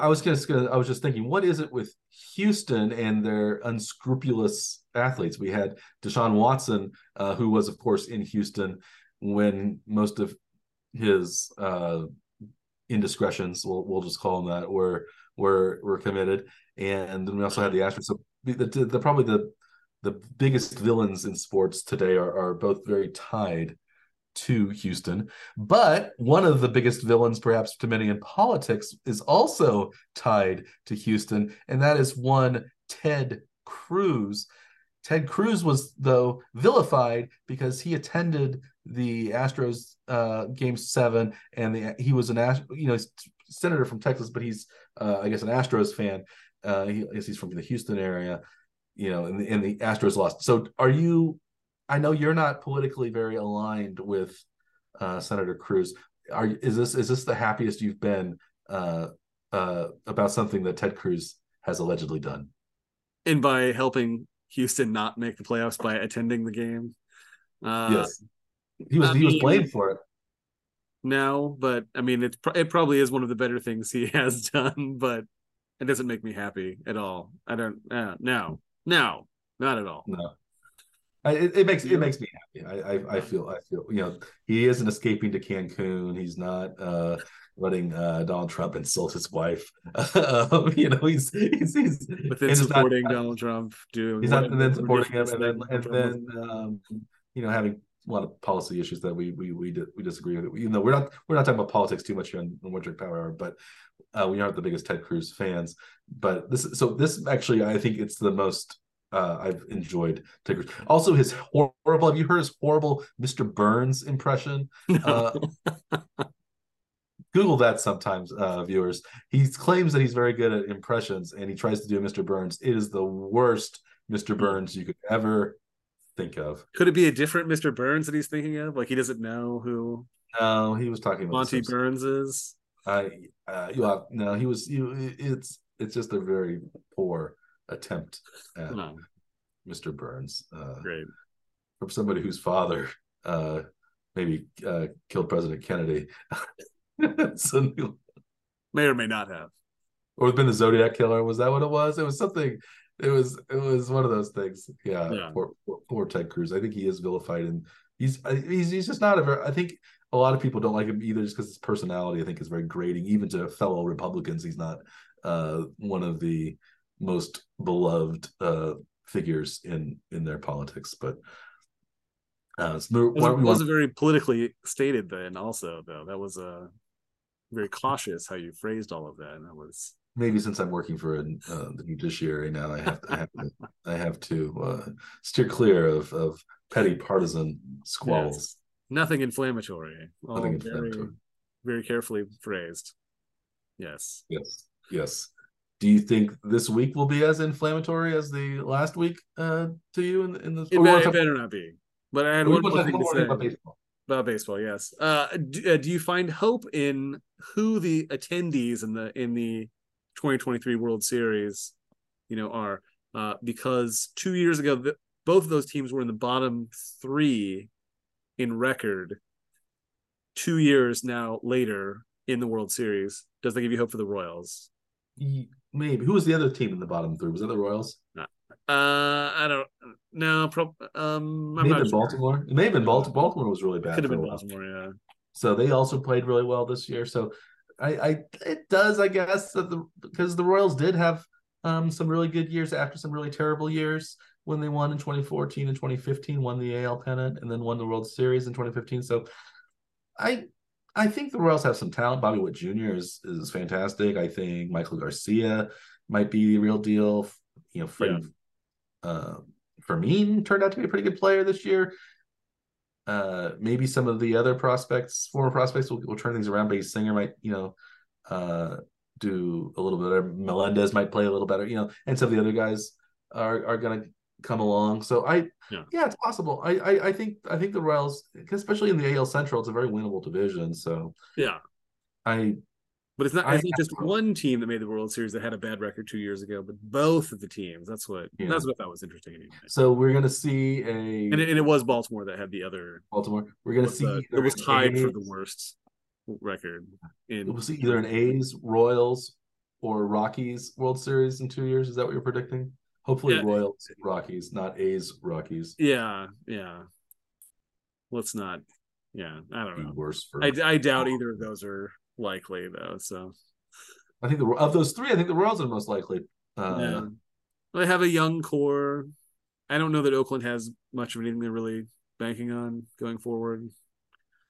I was just thinking, what is it with Houston and their unscrupulous athletes? We had Deshaun Watson, who was of course in Houston when most of his indiscretions, we'll just call them that, were committed, and then we also had the Astros. So probably the biggest villains in sports today are both very tied to Houston, but one of the biggest villains, perhaps to many in politics, is also tied to Houston, and that is one Ted Cruz. Ted Cruz was, though, vilified because he attended the Astros game 7, and he was an senator from Texas, but he's I guess an Astros fan. I guess he's from the Houston area, and the Astros lost. So I know you're not politically very aligned with Senator Cruz. Is this the happiest you've been about something that Ted Cruz has allegedly done? And by helping Houston not make the playoffs by attending the game. Yes. He was blamed for it. No, but I mean, it probably is one of the better things he has done, but it doesn't make me happy at all. I don't. No, not at all. No, it makes me happy. I feel. You know, he isn't escaping to Cancun. He's not letting Donald Trump insult his wife. You know, he's but then supporting Donald Trump. You know, having a lot of policy issues that we disagree with. Even though we're not talking about politics too much here on Warning Track Power Hour, but we aren't the biggest Ted Cruz fans. But this actually, I think it's the most I've enjoyed Ted Cruz. Also, his horrible. Have you heard his horrible Mr. Burns impression? Google that sometimes, viewers. He claims that he's very good at impressions, and he tries to do Mr. Burns. It is the worst Mr. Burns you could ever think of. Could it be a different Mr. Burns that he's thinking of? Like, he doesn't know who? No, he was talking about Monty Burns is. It's just a very poor attempt at Mr. Burns. Great. From somebody whose father maybe killed President Kennedy. May or may not have. Or been the Zodiac Killer. Was that what it was? It was something. It was one of those things. Yeah. Poor Ted Cruz. I think he is vilified, and he's just not I think a lot of people don't like him either, just because his personality, I think, is very grating. Even to fellow Republicans, he's not one of the most beloved figures in their politics. But it wasn't very politically stated then. Also, though, that was very cautious how you phrased all of that, and that was. Maybe since I'm working for the judiciary now, I have to steer clear of petty partisan squabbles. Yes. Nothing inflammatory. Nothing inflammatory. Very carefully phrased. Yes. Do you think this week will be as inflammatory as the last week to you? It better not be. But I had one more thing to say about baseball. About baseball, yes. Do you find hope in who the attendees in the 2023 World Series, are because 2 years ago, both of those teams were in the bottom three in record. 2 years now later in the World Series, does that give you hope for the Royals? Maybe. Who was the other team in the bottom three? Was that the Royals? No. I don't know. Maybe Baltimore. It may have been Baltimore. Baltimore was really bad. Could have been Baltimore, yeah. So they also played really well this year. So. It does, I guess, because the Royals did have some really good years after some really terrible years when they won in 2014 and 2015, won the AL pennant, and then won the World Series in 2015. So I think the Royals have some talent. Bobby Witt Jr. is fantastic. I think Michael Garcia might be the real deal. You know, Fermin turned out to be a pretty good player this year. Maybe some of the other prospects, former prospects, will turn things around. But Singer might, do a little better. Melendez might play a little better, and some of the other guys are going to come along. So it's possible. I think the Royals, especially in the AL Central, it's a very winnable division. So but it's not just one team that made the World Series that had a bad record 2 years ago, but both of the teams. That's what I thought was interesting. Anyway. So we're going to see and it was Baltimore that had the other Baltimore. We're going to see it was tied for the worst record. We'll see either an A's, Royals, or Rockies World Series in 2 years. Is that what you're predicting? Hopefully, Royals, Rockies, not A's, Rockies. Yeah. Let's not. Yeah, I don't know. Worse. I doubt either of those are likely, though. So I think of those three, I think the Royals are the most likely. They have a young core. I don't know that Oakland has much of anything they're really banking on going forward.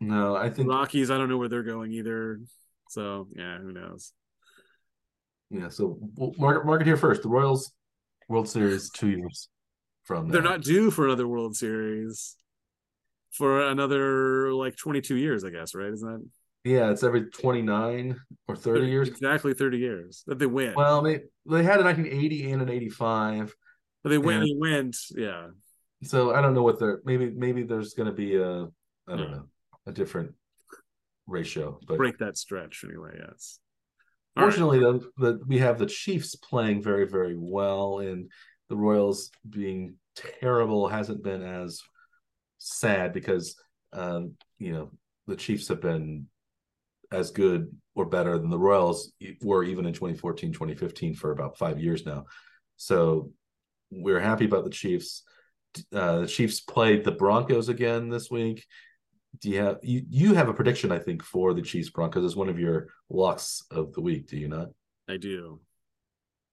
No, I think Rockies, I don't know where they're going either. So who knows? Yeah, so we'll mark it here first. The Royals World Series 2 years from now. They're not due for another World Series for another 22 years, I guess, right? Isn't that? Yeah, it's every 29 or 30 years. Exactly 30 years that they win. Well, they had a 1980 and an 85. But they went. Yeah. So I don't know what they're. Maybe there's going to be a different ratio. But break that stretch anyway. Yes. Fortunately, though, we have the Chiefs playing very, very well, and the Royals being terrible hasn't been as sad because you know, the Chiefs have been as good or better than the Royals were even in 2014, 2015 for about 5 years now. So we're happy about the Chiefs. The Chiefs played the Broncos again this week. Do you have you have a prediction, I think, for the Chiefs Broncos as one of your locks of the week, do you not? I do.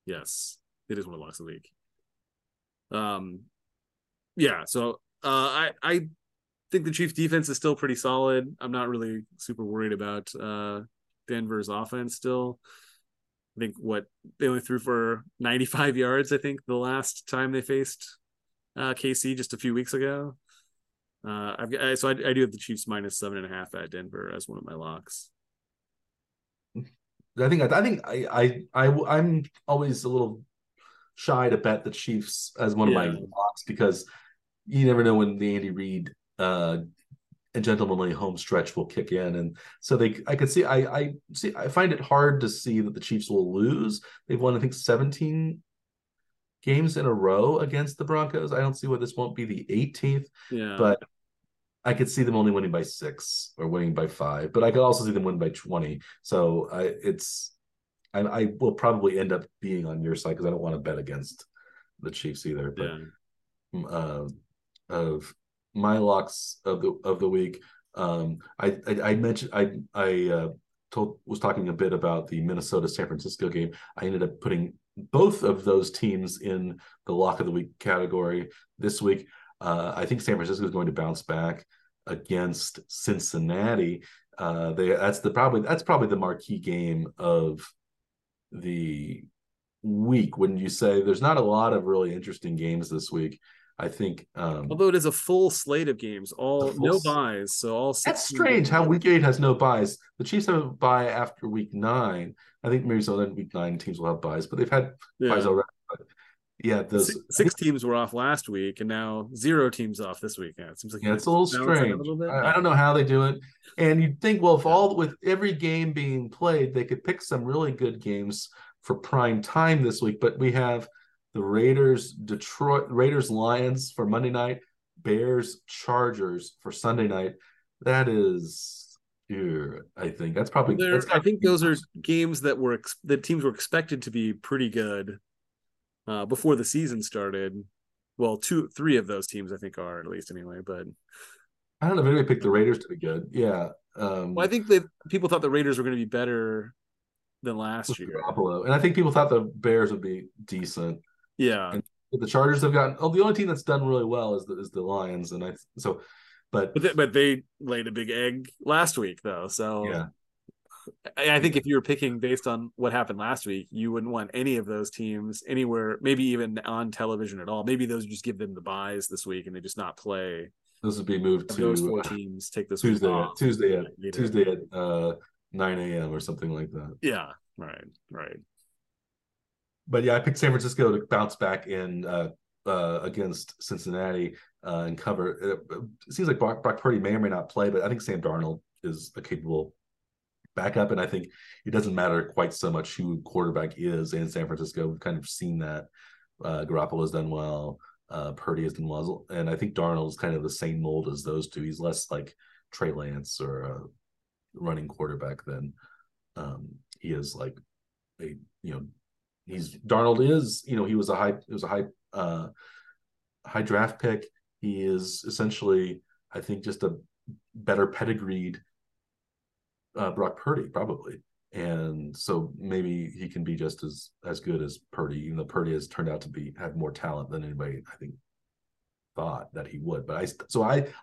Yes, it is one of the locks of the week. I think the Chiefs defense is still pretty solid. I'm not really super worried about Denver's offense still. I think what they only threw for 95 yards, I think, the last time they faced KC just a few weeks ago. I do have the Chiefs minus 7.5 at Denver as one of my locks. I'm always a little shy to bet the Chiefs as one of my locks because you never know when the Andy Reid and gentlemanly home stretch will kick in, and so I find it hard to see that the Chiefs will lose. They've won, I think, 17 games in a row against the Broncos. I don't see why this won't be the 18th, but I could see them only winning by 6 or winning by 5, but I could also see them win by 20. So I will probably end up being on your side because I don't want to bet against the Chiefs either. But of my locks of the week, I was talking a bit about the Minnesota San Francisco game. I ended up putting both of those teams in the lock of the week category this week. I think San Francisco is going to bounce back against Cincinnati. That's probably the marquee game of the week, wouldn't you say? There's not a lot of really interesting games this week, I think. Although it is a full slate of games, no buys. So all that's strange how week 8 has no buys. The Chiefs have a bye after week 9. I think maybe so. Then week 9 teams will have buys, but they've had buys already. But six teams were off last week, and now 0 teams off this week. Yeah, it seems like it's a little strange. I don't know how they do it. And you'd think, well, with every game being played, they could pick some really good games for prime time this week. But we have the Raiders Lions for Monday night, Bears Chargers for Sunday night. That is, I think that's probably. I think those are games that the teams were expected to be pretty good before the season started. Well, 2-3 of those teams I think are, at least anyway. But I don't know if anybody picked the Raiders to be good. Yeah. I think that people thought the Raiders were going to be better than last year. And I think people thought the Bears would be decent. Yeah, and the Chargers have gotten. The only team that's done really well is the Lions, and they laid a big egg last week though. So yeah, I think if you were picking based on what happened last week, you wouldn't want any of those teams anywhere, maybe even on television at all. Maybe those just give them the buys this week and they just not play. Those would be moved to those 4 teams. Take this Tuesday at 9 a.m. or something like that. Yeah, right. But yeah, I picked San Francisco to bounce back in against Cincinnati and cover. It seems like Brock Purdy may or may not play, but I think Sam Darnold is a capable backup, and I think it doesn't matter quite so much who quarterback is in San Francisco. We've kind of seen that. Garoppolo's done well. Purdy has done well, and I think Darnold's kind of the same mold as those two. He's less like Trey Lance or a running quarterback than he is like a, you know. Darnold was a high draft pick. He is essentially, I think, just a better pedigreed Brock Purdy probably, and so maybe he can be just as good as Purdy. Even though Purdy has turned out to have more talent than anybody I think thought that he would. But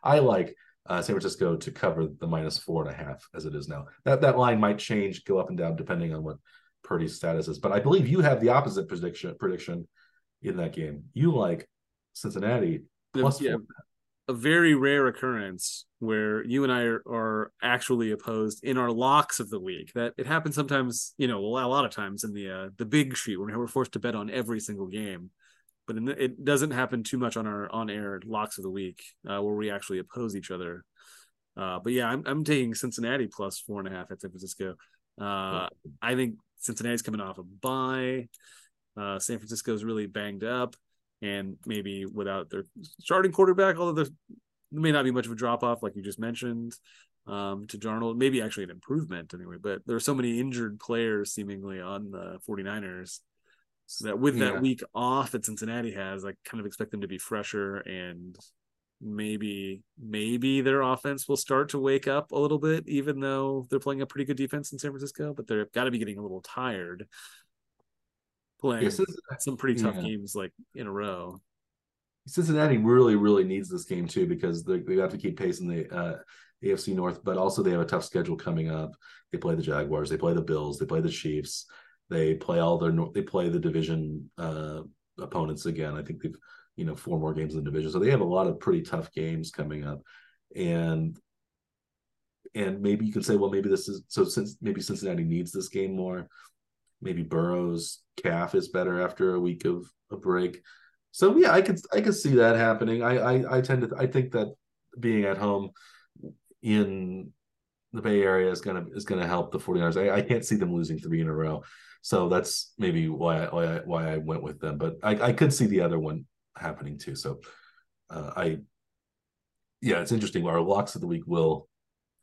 I like San Francisco to cover the minus 4.5 as it is now. That line might change, go up and down depending on what Purdy's statuses, but I believe you have the opposite prediction in that game. You like Cincinnati plus 4. A very rare occurrence where you and I are actually opposed in our locks of the week. That it happens sometimes, you know, a lot of times in the big sheet when we're forced to bet on every single game, but it doesn't happen too much on our on-air locks of the week where we actually oppose each other. I'm taking Cincinnati plus 4.5 at San Francisco. I think Cincinnati's coming off a bye. San Francisco's really banged up, and maybe without their starting quarterback, although may not be much of a drop-off, like you just mentioned, to Darnold. Maybe actually an improvement anyway, but there are so many injured players seemingly on the 49ers. So that with that week off that Cincinnati has, I kind of expect them to be fresher, and maybe their offense will start to wake up a little bit, even though they're playing a pretty good defense in San Francisco, but they've got to be getting a little tired playing some pretty tough games like in a row. Cincinnati really, really needs this game too, because they have to keep pace in the AFC North, but also they have a tough schedule coming up. They play the Jaguars, they play the Bills, they play the Chiefs, they play the division opponents again. I think they've, 4 more games in the division. So they have a lot of pretty tough games coming up. And maybe you can say, well, maybe Cincinnati needs this game more. Maybe Burrow's calf is better after a week of a break. So yeah, I could see that happening. I think that being at home in the Bay Area is gonna help the 49ers. I can't see them losing 3 in a row. So that's maybe why I went with them. But I could see the other one happening too. So it's interesting. Our locks of the week will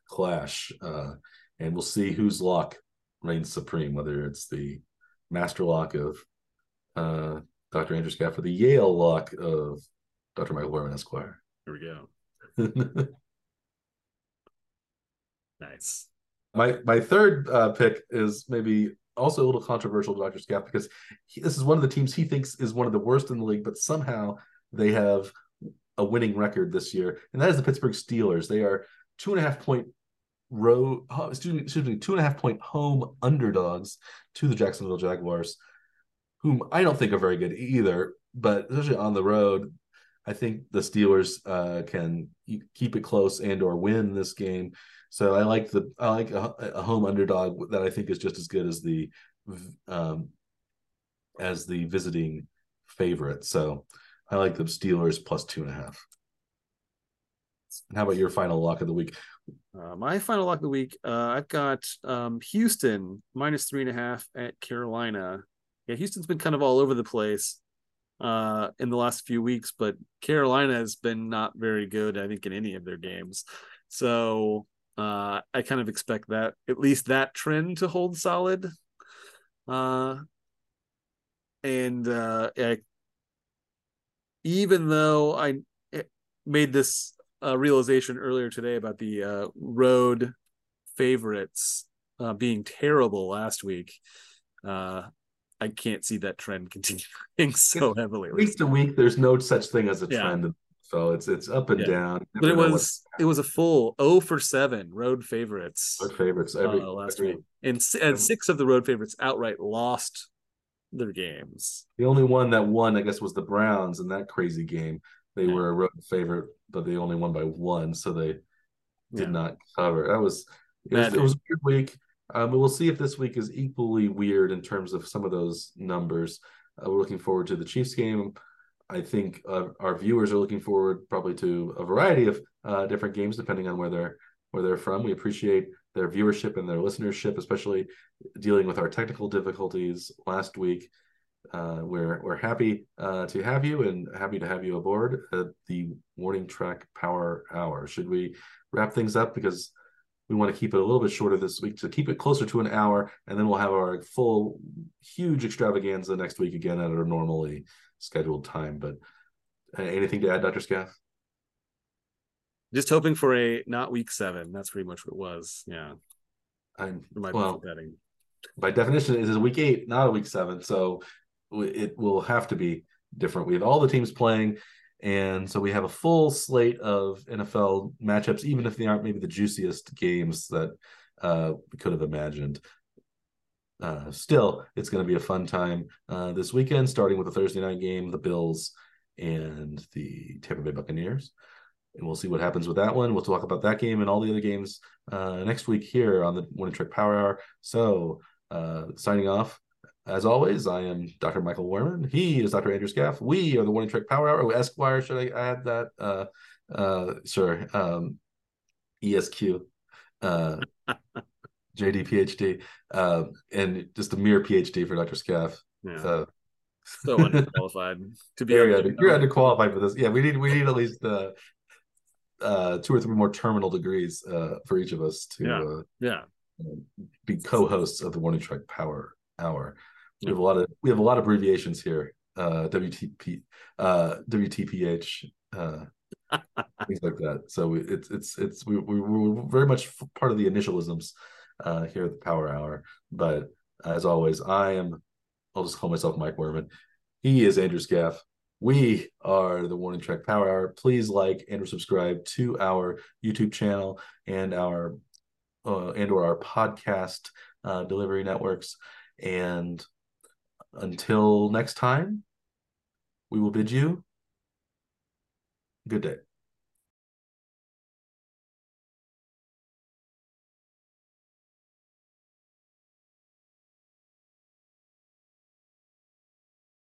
clash, and we'll see whose lock reigns supreme, whether it's the master lock of Dr. Andrew Scaff or the Yale lock of Dr. Michael Werman Esquire. Here we go. Nice. My third pick is maybe also a little controversial to Dr. Scaff, because this is one of the teams he thinks is one of the worst in the league, but somehow they have a winning record this year, and that is the Pittsburgh Steelers. They are 2.5 point home underdogs to the Jacksonville Jaguars, whom I don't think are very good either, but especially on the road, I think the Steelers can keep it close and or win this game. So I like a home underdog that I think is just as good as the visiting favorite. So I like the Steelers plus 2.5. And how about your final lock of the week? My final lock of the week, I've got Houston minus 3.5 at Carolina. Yeah, Houston's been kind of all over the place in the last few weeks, but Carolina has been not very good, I think, in any of their games. So I kind of expect that, at least that trend, to hold solid. Even though I made this realization earlier today about the road favorites being terrible last week, I can't see that trend continuing so heavily. At least a week, there's no such thing as a trend. So it's up and down. But it was a full 0-7 road favorites. Road favorites last week. And 6 of the road favorites outright lost their games. The only one that won, I guess, was the Browns in that crazy game. They were a road favorite, but they only won by 1, so they did not cover. It was a weird week. But we'll see if this week is equally weird in terms of some of those numbers. We're looking forward to the Chiefs game. I think our viewers are looking forward probably to a variety of different games, depending on where they're from. We appreciate their viewership and their listenership, especially dealing with our technical difficulties last week. We're happy to have you, and happy to have you aboard at the Warning Track Power Hour. Should we wrap things up, because we want to keep it a little bit shorter this week, to keep it closer to an hour, and then we'll have our full, huge extravaganza next week again at our normally scheduled time. But anything to add, Dr. Scaff? Just hoping for a not week 7. That's pretty much what it was. Yeah. By definition, it is a week 8, not a week 7. So it will have to be different. We have all the teams playing. And so we have a full slate of NFL matchups, even if they aren't maybe the juiciest games that we could have imagined. Still, it's going to be a fun time this weekend, starting with the Thursday night game, the Bills and the Tampa Bay Buccaneers. And we'll see what happens with that one. We'll talk about that game and all the other games next week here on the Winning Trick Power Hour. So signing off. As always, I am Dr. Michael Werman. He is Dr. Andrew Scaff. We are the Warning Track Power Hour. Oh, Esquire, should I add that? Sure. ESQ. JD, PhD. And just a mere PhD for Dr. Scaff. Yeah. So underqualified to be. You're underqualified for this. Yeah, we need at least two or three more terminal degrees for each of us to be co-hosts of the Warning Track Power Hour. We have a lot of abbreviations here. WTPH, things like that. So we're very much part of the initialisms here at the Power Hour. But as always, I'll just call myself Mike Werman. He is Andrew Scaff. We are the Warning Track Power Hour. Please like and or subscribe to our YouTube channel and our and/or our podcast delivery networks. And until next time, we will bid you good day.